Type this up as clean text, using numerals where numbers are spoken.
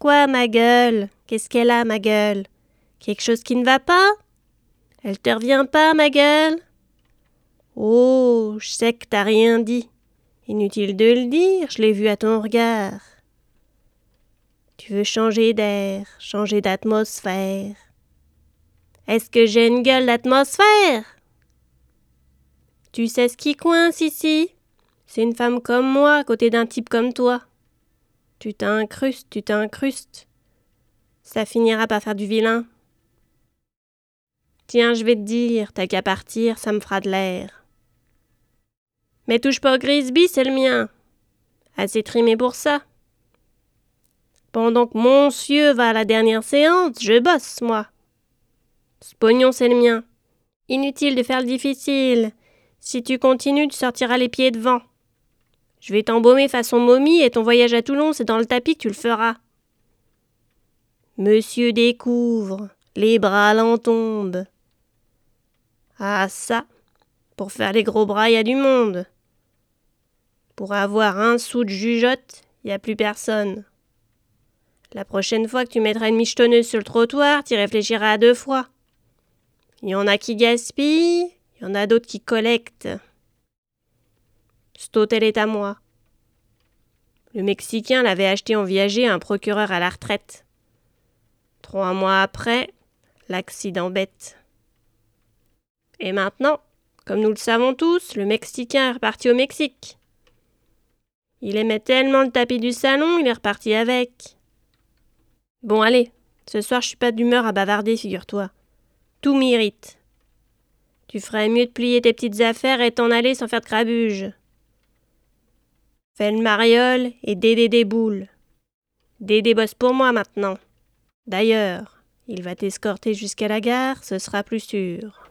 Quoi, ma gueule ? Qu'est-ce qu'elle a, ma gueule ? Quelque chose qui ne va pas ? Elle te revient pas, ma gueule ? Oh, je sais que t'as rien dit. Inutile de le dire, je l'ai vu à ton regard. Tu veux changer d'air, changer d'atmosphère. Est-ce que j'ai une gueule d'atmosphère ? Tu sais ce qui coince ici ? C'est une femme comme moi à côté d'un type comme toi. Tu t'incrustes, tu t'incrustes. Ça finira par faire du vilain. Tiens, je vais te dire, t'as qu'à partir, ça me fera de l'air. Mais touche pas au Grisby, c'est le mien. Assez trimé pour ça. Pendant que monsieur va à la dernière séance, je bosse, moi. Ce pognon, c'est le mien. Inutile de faire le difficile. Si tu continues, tu sortiras les pieds devant. Je vais t'embaumer façon momie et ton voyage à Toulon, c'est dans le tapis que tu le feras. Monsieur découvre, les bras l'en tombent. Ah ça, pour faire les gros bras, il y a du monde. Pour avoir un sou de jugeote, il n'y a plus personne. La prochaine fois que tu mettras une michetonneuse sur le trottoir, tu réfléchiras à 2 fois. Il y en a qui gaspillent, il y en a d'autres qui collectent. Cet hôtel est à moi. Le Mexicain l'avait acheté en viager à un procureur à la retraite. 3 mois après, l'accident bête. Et maintenant, comme nous le savons tous, le Mexicain est reparti au Mexique. Il aimait tellement le tapis du salon, il est reparti avec. Bon allez, ce soir je suis pas d'humeur à bavarder, figure-toi. Tout m'irrite. Tu ferais mieux de plier tes petites affaires et t'en aller sans faire de crabuge. Fais le mariole et Dédé déboule. Dédé bosse pour moi maintenant. D'ailleurs, il va t'escorter jusqu'à la gare, ce sera plus sûr.